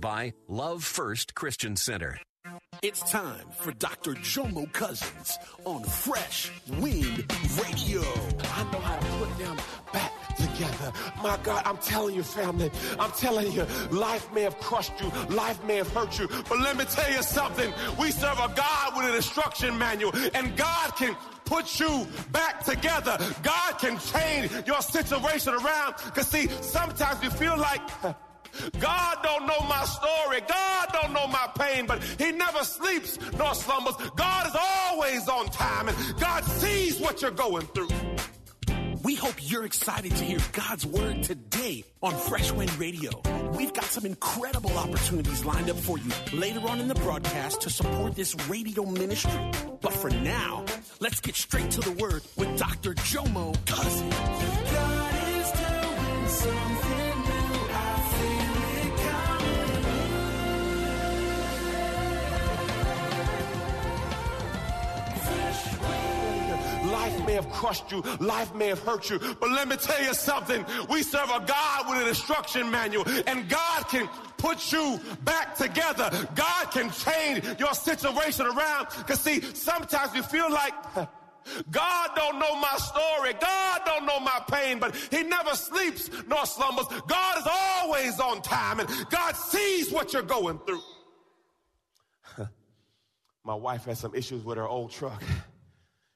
By Love First Christian Center. It's time for Dr. Jomo Cousins on Fresh Wind Radio. I know how to put them back together. My God, I'm telling you, family, I'm telling you, life may have crushed you, life may have hurt you, but let me tell you something. We serve a God with an instruction manual, and God can put you back together. God can change your situation around, because see, sometimes we feel like God don't know my story. God don't know my pain, but he never sleeps nor slumbers. God is always on time, and God sees what you're going through. We hope you're excited to hear God's word today on Fresh Wind Radio. We've got some incredible opportunities lined up for you later on in the broadcast to support this radio ministry. But for now, let's get straight to the word with Dr. Jomo Cousins. God is doing something. Life may have crushed you, life may have hurt you, but let me tell you something. We serve a God with an instruction manual, and God can put you back together. God can change your situation around, because see, sometimes we feel like God don't know my story, God don't know my pain, but he never sleeps nor slumbers. God is always on time, and God sees what you're going through. My wife had some issues with her old truck,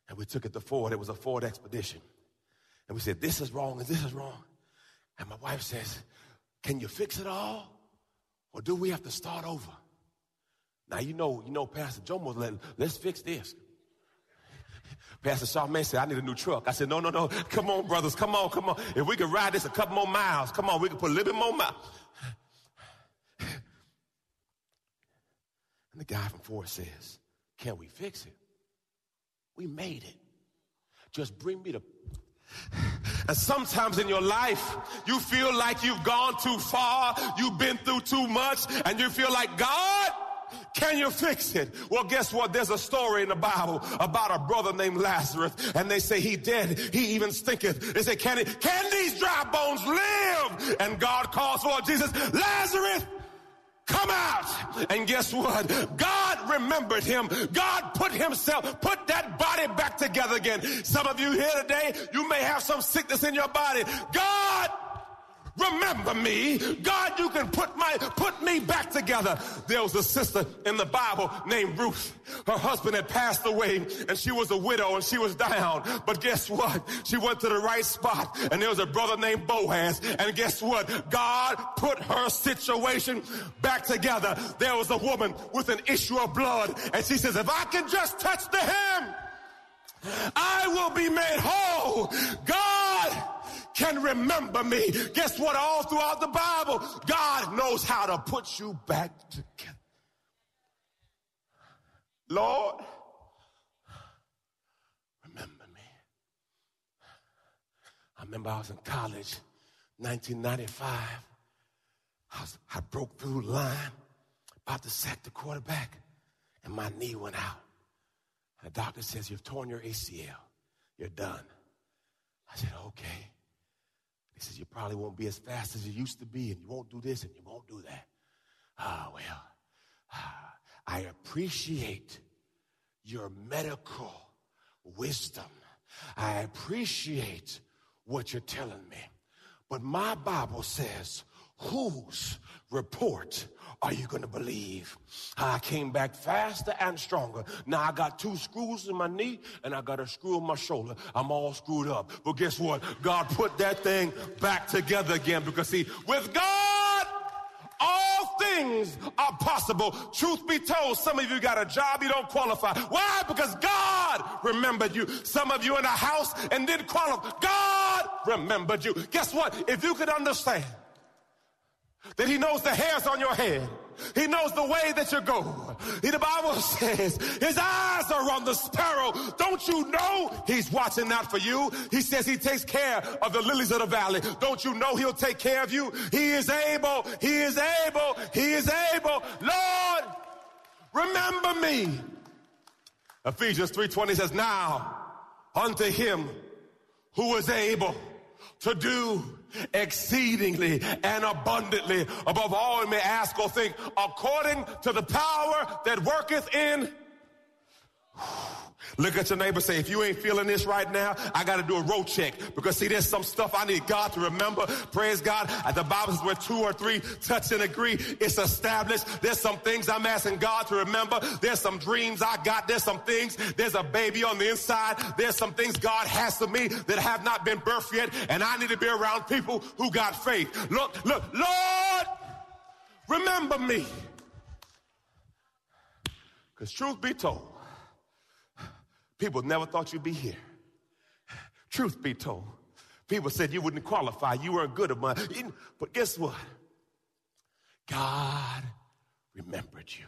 and we took it to Ford. It was a Ford Expedition. And we said, this is wrong and this is wrong. And my wife says, can you fix it all, or do we have to start over? Now, you know, Pastor Jomo's let's fix this. Pastor Charmaine said, I need a new truck. I said, no. Come on, brothers. Come on. If we can ride this a couple more miles, come on, we can put a little bit more miles. And the guy from Ford says, can we fix it? We made it. Just bring me the... And sometimes in your life, you feel like you've gone too far, you've been through too much, and you feel like, God, can you fix it? Well, guess what? There's a story in the Bible about a brother named Lazarus, and they say, he dead, he even stinketh. They say, can these dry bones live? And God calls for Jesus, Lazarus, come out. And guess what? God remembered him. God put that body back together again. Some of you here today, you may have some sickness in your body. God, remember me. God, you can put me back together. There was a sister in the Bible named Ruth. Her husband had passed away, and she was a widow, and she was down. But guess what? She went to the right spot, and there was a brother named Boaz. And guess what? God put her situation back together. There was a woman with an issue of blood, and she says, if I can just touch the hem, I will be made whole. God can remember me. Guess what? All throughout the Bible, God knows how to put you back together. Lord, remember me. I remember I was in college, 1995. I broke through the line, about to sack the quarterback, and my knee went out. And the doctor says, you've torn your ACL. You're done. I said, okay. He says, you probably won't be as fast as you used to be, and you won't do this, and you won't do that. I appreciate your medical wisdom. I appreciate what you're telling me. But my Bible says, whose report are you going to believe? I came back faster and stronger. Now I got 2 screws in my knee, and I got a screw in my shoulder. I'm all screwed up. But guess what? God put that thing back together again, because see, with God, all things are possible. Truth be told, some of you got a job you don't qualify. Why? Because God remembered you. Some of you in a house and didn't qualify. God remembered you. Guess what? If you could understand that he knows the hairs on your head. He knows the way that you go. The Bible says his eyes are on the sparrow. Don't you know he's watching out for you? He says he takes care of the lilies of the valley. Don't you know he'll take care of you? He is able. He is able. He is able. Lord, remember me. Ephesians 3:20 says, now unto him who is able to do exceedingly and abundantly above all you may ask or think, according to the power that worketh in. Look at your neighbor, say, if you ain't feeling this right now, I got to do a road check, because see, there's some stuff I need God to remember. Praise God. The Bible says where two or three touch and agree, it's established. There's some things I'm asking God to remember. There's some dreams I got. There's some things. There's a baby on the inside. There's some things God has for me that have not been birthed yet, and I need to be around people who got faith. Look, Lord, remember me. Because truth be told, people never thought you'd be here. Truth be told, people said you wouldn't qualify. You weren't good enough. But guess what? God remembered you.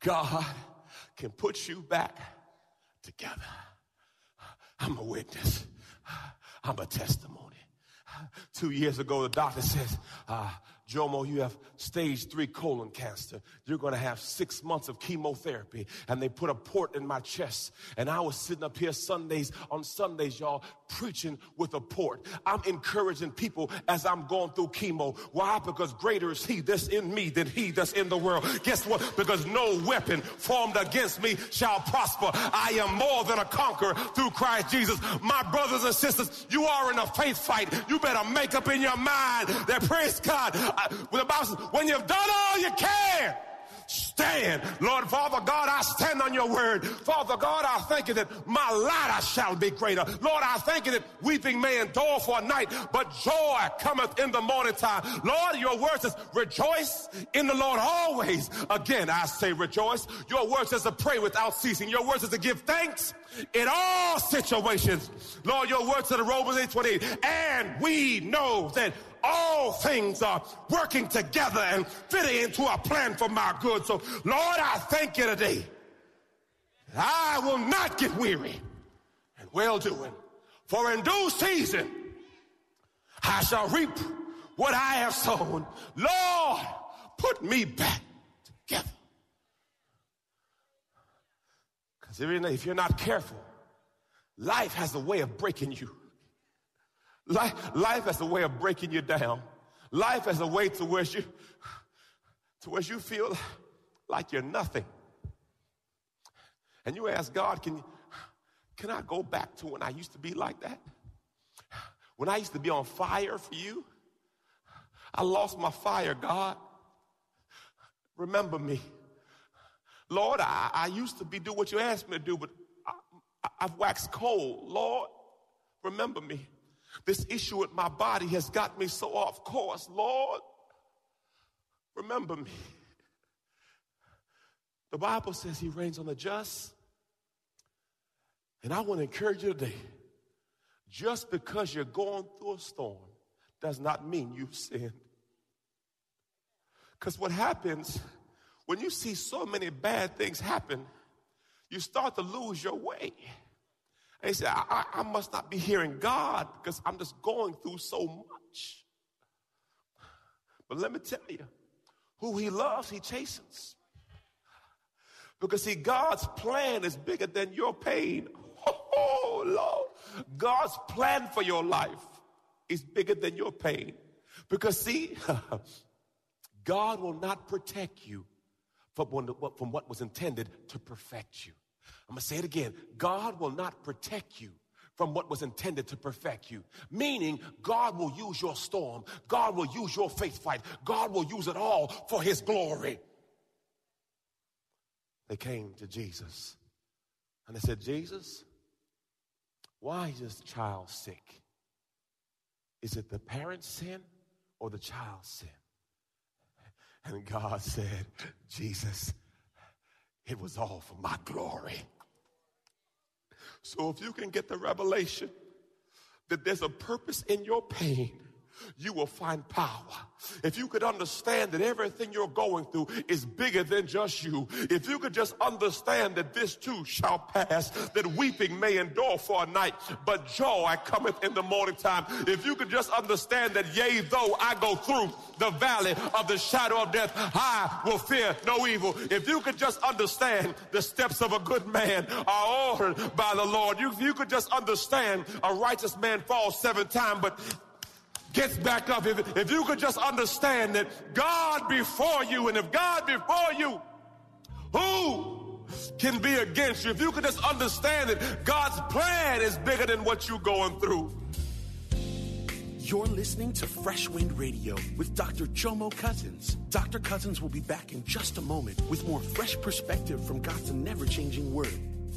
God can put you back together. I'm a witness. I'm a testimony. 2 years ago, the doctor says, Jomo, you have stage 3 colon cancer. You're going to have 6 months of chemotherapy. And they put a port in my chest. And I was sitting up here on Sundays, y'all, preaching with a port. I'm encouraging people as I'm going through chemo. Why? Because greater is he that's in me than he that's in the world. Guess what? Because no weapon formed against me shall prosper. I am more than a conqueror through Christ Jesus. My brothers and sisters, you are in a faith fight. You better make up in your mind that, praise God, when you've done all you can, stand. Lord, Father God, I stand on your word. Father God, I thank you that my light shall be greater. Lord, I thank you that weeping may endure for a night, but joy cometh in the morning time. Lord, your word says, rejoice in the Lord always. Again, I say rejoice. Your word says to pray without ceasing. Your word says to give thanks in all situations. Lord, your word says to Romans 8:28, and we know that all things are working together and fitting into a plan for my good. So, Lord, I thank you today. I will not get weary and well-doing. For in due season, I shall reap what I have sown. Lord, put me back together. Because if you're not careful, life has a way of breaking you. Life has a way of breaking you down. Life has a way to where you feel like you're nothing. And you ask God, can I go back to when I used to be like that? When I used to be on fire for you? I lost my fire, God. Remember me. Lord, I used to do what you asked me to do, but I've waxed cold. Lord, remember me. This issue with my body has got me so off course. Lord, remember me. The Bible says he reigns on the just. And I want to encourage you today, just because you're going through a storm does not mean you've sinned. Because what happens when you see so many bad things happen, you start to lose your way. And he said, I must not be hearing God because I'm just going through so much. But let me tell you, who he loves, he chastens. Because, see, God's plan is bigger than your pain. Oh, Lord. God's plan for your life is bigger than your pain. Because, see, God will not protect you from what was intended to perfect you. I'm going to say it again. God will not protect you from what was intended to perfect you. Meaning, God will use your storm. God will use your faith fight. God will use it all for his glory. They came to Jesus and they said, Jesus, why is this child sick? Is it the parent's sin or the child's sin? And God said, Jesus, it was all for my glory. So if you can get the revelation that there's a purpose in your pain, you will find power. If you could understand that everything you're going through is bigger than just you, if you could just understand that this too shall pass, that weeping may endure for a night, but joy cometh in the morning time. If you could just understand that, yea, though I go through the valley of the shadow of death, I will fear no evil. If you could just understand the steps of a good man are ordered by the Lord, you could just understand a righteous man falls 7 times, but gets back up. If you could just understand that God before you, and if God before you, who can be against you? If you could just understand that God's plan is bigger than what you're going through. You're listening to Fresh Wind Radio with Dr. Jomo Cousins. Dr. Cousins will be back in just a moment with more fresh perspective from God's never-changing word.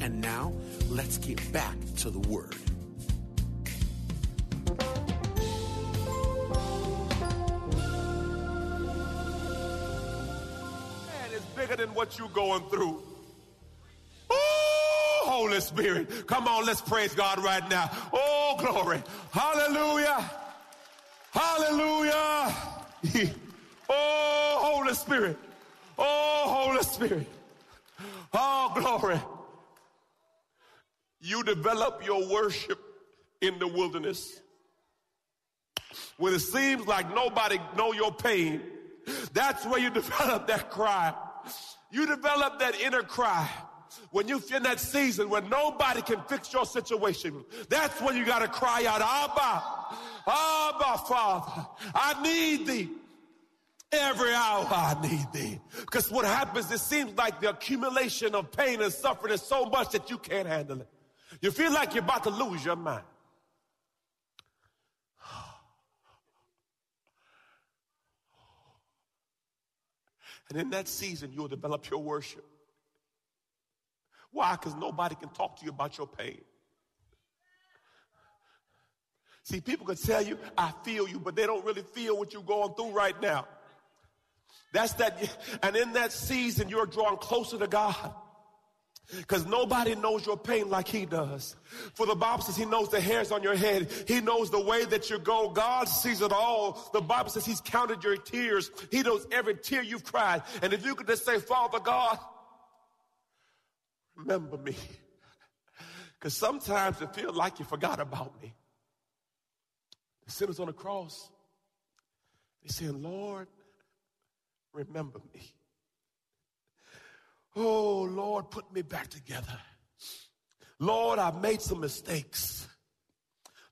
And now, let's get back to the Word. Man, it's bigger than what you're going through. Oh, Holy Spirit. Come on, let's praise God right now. Oh, glory. Hallelujah. Hallelujah. Oh, Holy Spirit. Oh, Holy Spirit. Oh, glory. You develop your worship in the wilderness. When it seems like nobody knows your pain, that's where you develop that cry. You develop that inner cry. When you're in that season where nobody can fix your situation, that's when you got to cry out, Abba, Abba, Father, I need thee. Every hour I need thee. Because what happens, it seems like the accumulation of pain and suffering is so much that you can't handle it. You feel like you're about to lose your mind. And in that season, you'll develop your worship. Why? Because nobody can talk to you about your pain. See, people can tell you, I feel you, but they don't really feel what you're going through right now. That's that. And in that season, you're drawn closer to God. Because nobody knows your pain like he does. For the Bible says he knows the hairs on your head. He knows the way that you go. God sees it all. The Bible says he's counted your tears. He knows every tear you've cried. And if you could just say, Father God, remember me. Because sometimes it feels like you forgot about me. The sinners on the cross, they said, Lord, remember me. Oh, Lord, put me back together. Lord, I made some mistakes.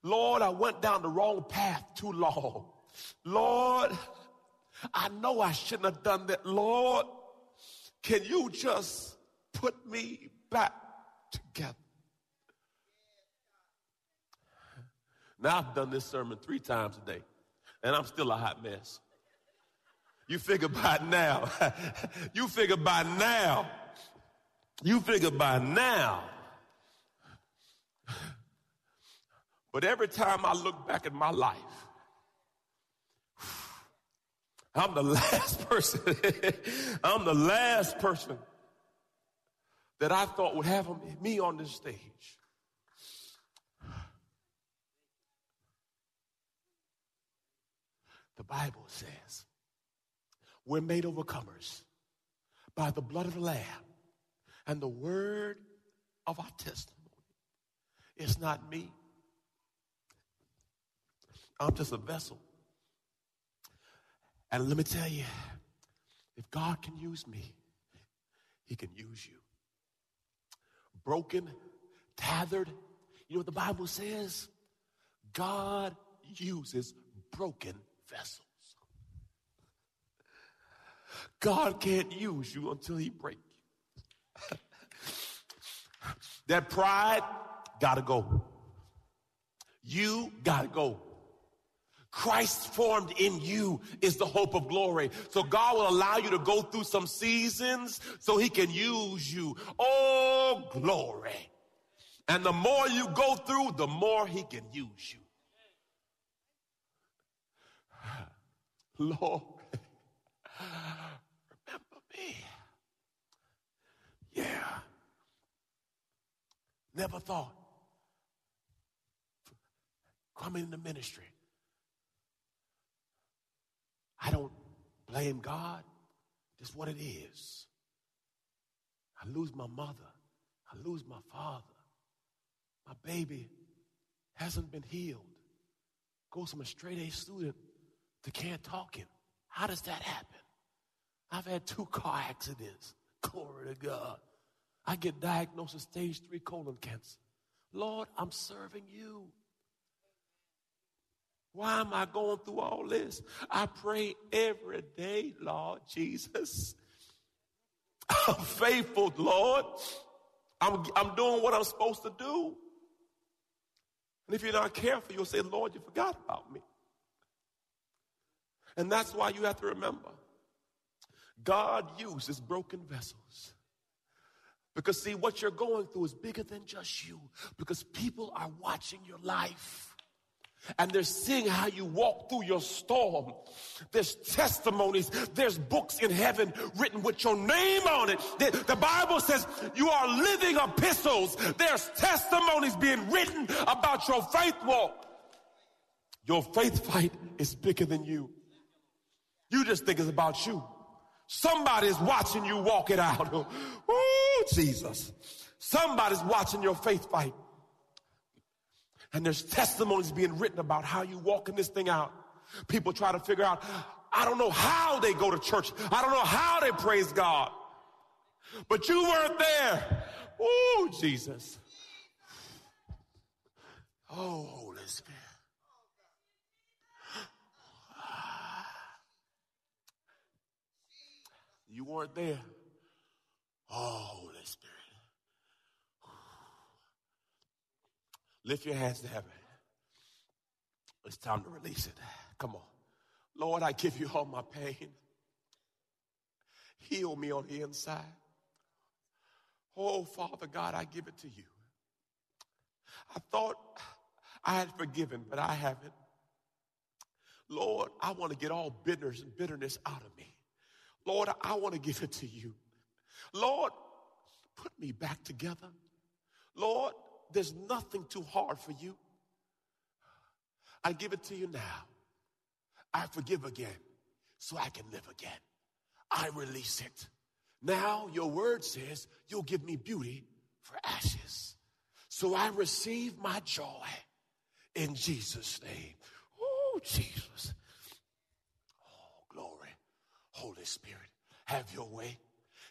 Lord, I went down the wrong path too long. Lord, I know I shouldn't have done that. Lord, can you just put me back together? Now, I've done this sermon 3 times a day, and I'm still a hot mess. You figure by now. But every time I look back at my life, I'm the last person. I'm the last person that I thought would have me on this stage. The Bible says we're made overcomers by the blood of the Lamb and the word of our testimony. It's not me. I'm just a vessel. And let me tell you, if God can use me, he can use you. Broken, tethered. You know what the Bible says? God uses broken vessels. God can't use you until he breaks you. That pride gotta go. You gotta go. Christ formed in you is the hope of glory. So God will allow you to go through some seasons so he can use you. Oh, glory. And the more you go through, the more he can use you. Lord, remember me. Yeah. Never thought coming into ministry. I don't blame God. Just what it is. I lose my mother. I lose my father. My baby hasn't been healed. Goes from a straight A student to can't talk him. How does that happen? I've had 2 car accidents. Glory to God. I get diagnosed with stage 3 colon cancer. Lord, I'm serving you. Why am I going through all this? I pray every day, Lord Jesus. I'm faithful, Lord. I'm doing what I'm supposed to do. And if you're not careful, you'll say, Lord, you forgot about me. And that's why you have to remember, God uses broken vessels. Because, see, what you're going through is bigger than just you. Because people are watching your life. And they're seeing how you walk through your storm. There's testimonies. There's books in heaven written with your name on it. The Bible says you are living epistles. There's testimonies being written about your faith walk. Your faith fight is bigger than you. You just think it's about you. Somebody's watching you walk it out. Ooh, Jesus. Somebody's watching your faith fight. And there's testimonies being written about how you walking this thing out. People try to figure out, I don't know how they go to church. I don't know how they praise God. But you weren't there. Ooh, Jesus. Oh, Holy Spirit. You weren't there. Oh, Holy Spirit. Lift your hands to heaven. It's time to release it. Come on. Lord, I give you all my pain. Heal me on the inside. Oh, Father God, I give it to you. I thought I had forgiven, but I haven't. Lord, I want to get all bitterness out of me. Lord, I want to give it to you. Lord, put me back together. Lord, there's nothing too hard for you. I give it to you now. I forgive again so I can live again. I release it. Now your word says you'll give me beauty for ashes. So I receive my joy in Jesus' name. Oh, Jesus. Oh, glory. Holy Spirit, have your way.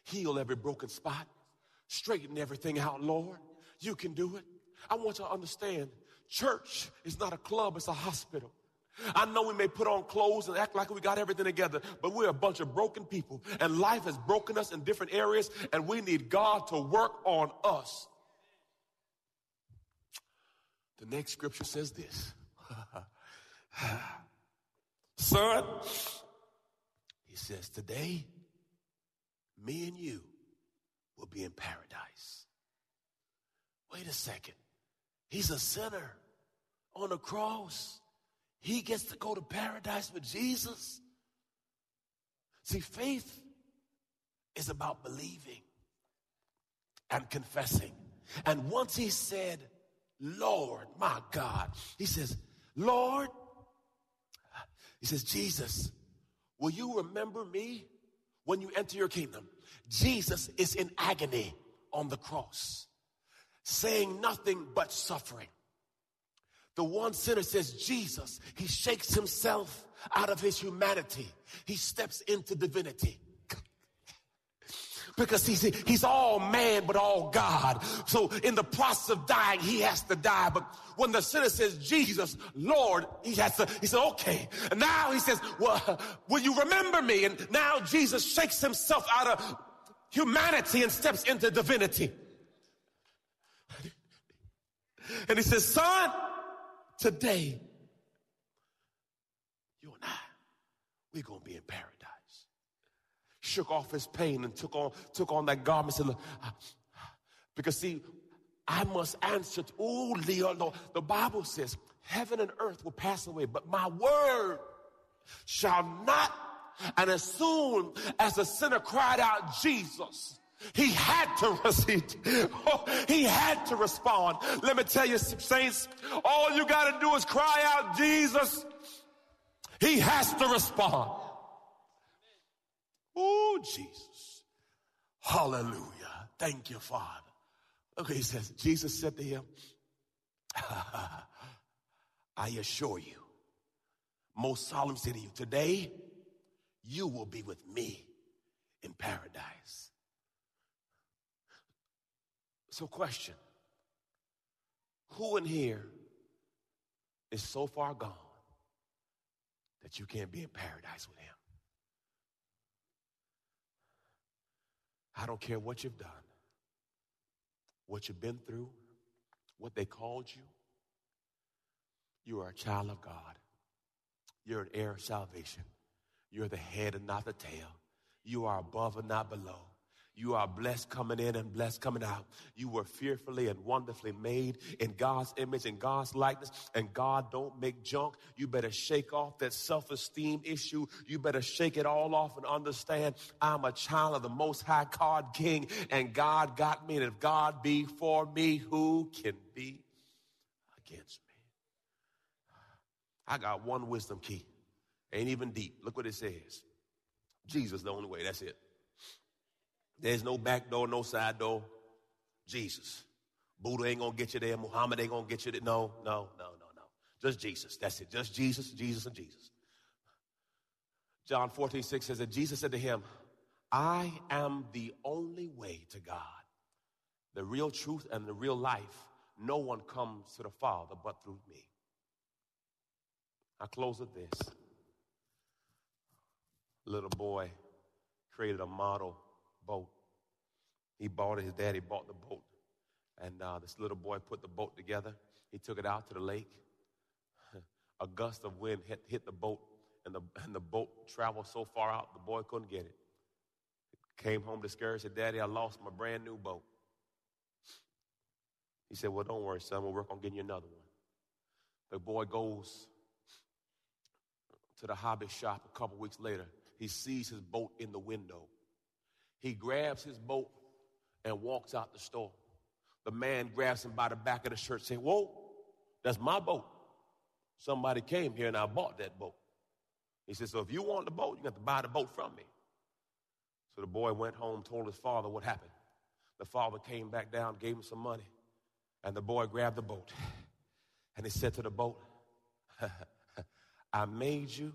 Heal every broken spot. Straighten everything out, Lord. You can do it. I want you to understand, church is not a club, it's a hospital. I know we may put on clothes and act like we got everything together, but we're a bunch of broken people, and life has broken us in different areas, and we need God to work on us. The next scripture says this. Son, he says, today, me and you will be in paradise. Wait a second. He's a sinner on the cross. He gets to go to paradise with Jesus. See, faith is about believing and confessing. And once he said, Lord, my God, he says, Lord, he says, Jesus, will you remember me when you enter your kingdom? Jesus is in agony on the cross, saying nothing but suffering. The one sinner says, Jesus, he shakes himself out of his humanity. He steps into divinity. Because he's all man but all God. So in the process of dying, he has to die. But when the sinner says, Jesus, Lord, he said, okay. And now he says, well, will you remember me? And now Jesus shakes himself out of humanity and steps into divinity. And he says, son, today, you and I, we're going to be in paradise. Shook off his pain and took on that garment and said, look, because see, I must answer to, oh, Lord. The Bible says, heaven and earth will pass away, but my word shall not. And as soon as the sinner cried out, Jesus, he had to receive. Oh, he had to respond. Let me tell you, saints, all you got to do is cry out, Jesus. He has to respond. Oh, Jesus. Hallelujah. Thank you, Father. Okay, he says, Jesus said to him, I assure you, most solemn say to you, today you will be with me in paradise. So question, who in here is so far gone that you can't be in paradise with him? I don't care what you've done, what you've been through, what they called you. You are a child of God. You're an heir of salvation. You're the head and not the tail. You are above and not below. You are blessed coming in and blessed coming out. You were fearfully and wonderfully made in God's image and God's likeness. And God don't make junk. You better shake off that self-esteem issue. You better shake it all off and understand I'm a child of the Most High God King. And God got me. And if God be for me, who can be against me? I got one wisdom key. Ain't even deep. Look what it says. Jesus the only way. That's it. There's no back door, no side door. Jesus. Buddha ain't going to get you there. Muhammad ain't going to get you there. No. Just Jesus. That's it. Just Jesus, Jesus, and Jesus. John 14:6 says that Jesus said to him, I am the only way to God, the real truth and the real life. No one comes to the Father but through me. I close with this. Little boy created a model boat. He bought it. His daddy bought the boat. And this little boy put the boat together. He took it out to the lake. A gust of wind hit the boat, and the boat traveled so far out, the boy couldn't get it. Came home discouraged. Said, Daddy, I lost my brand new boat. He said, well, don't worry, son. We'll work on getting you another one. The boy goes to the hobby shop a couple weeks later. He sees his boat in the window. He grabs his boat and walks out the store. The man grabs him by the back of the shirt, saying, whoa, that's my boat. Somebody came here and I bought that boat. He says, so if you want the boat, you got to buy the boat from me. So the boy went home, told his father what happened. The father came back down, gave him some money, and the boy grabbed the boat. And he said to the boat, I made you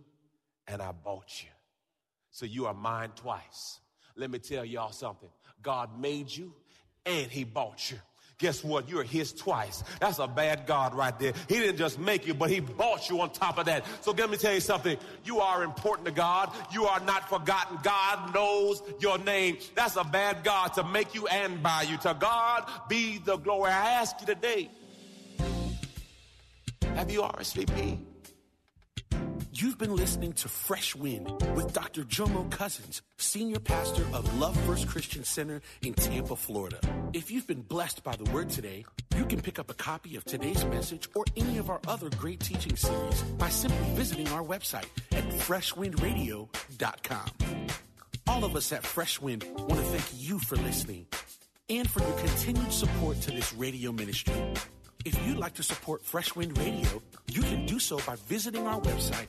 and I bought you, so you are mine twice. Let me tell y'all something. God made you and he bought you. Guess what? You're his twice. That's a bad God right there. He didn't just make you, but he bought you on top of that. So let me tell you something. You are important to God. You are not forgotten. God knows your name. That's a bad God to make you and buy you. To God be the glory. I ask you today, have you RSVP'd? You've been listening to Fresh Wind with Dr. Jomo Cousins, Senior Pastor of Love First Christian Center in Tampa, Florida. If you've been blessed by the word today, you can pick up a copy of today's message or any of our other great teaching series by simply visiting our website at freshwindradio.com. All of us at Fresh Wind want to thank you for listening and for your continued support to this radio ministry. If you'd like to support Fresh Wind Radio, you can do so by visiting our website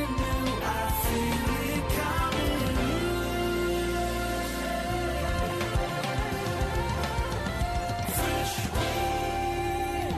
new. I feel it coming. Fresh Wind.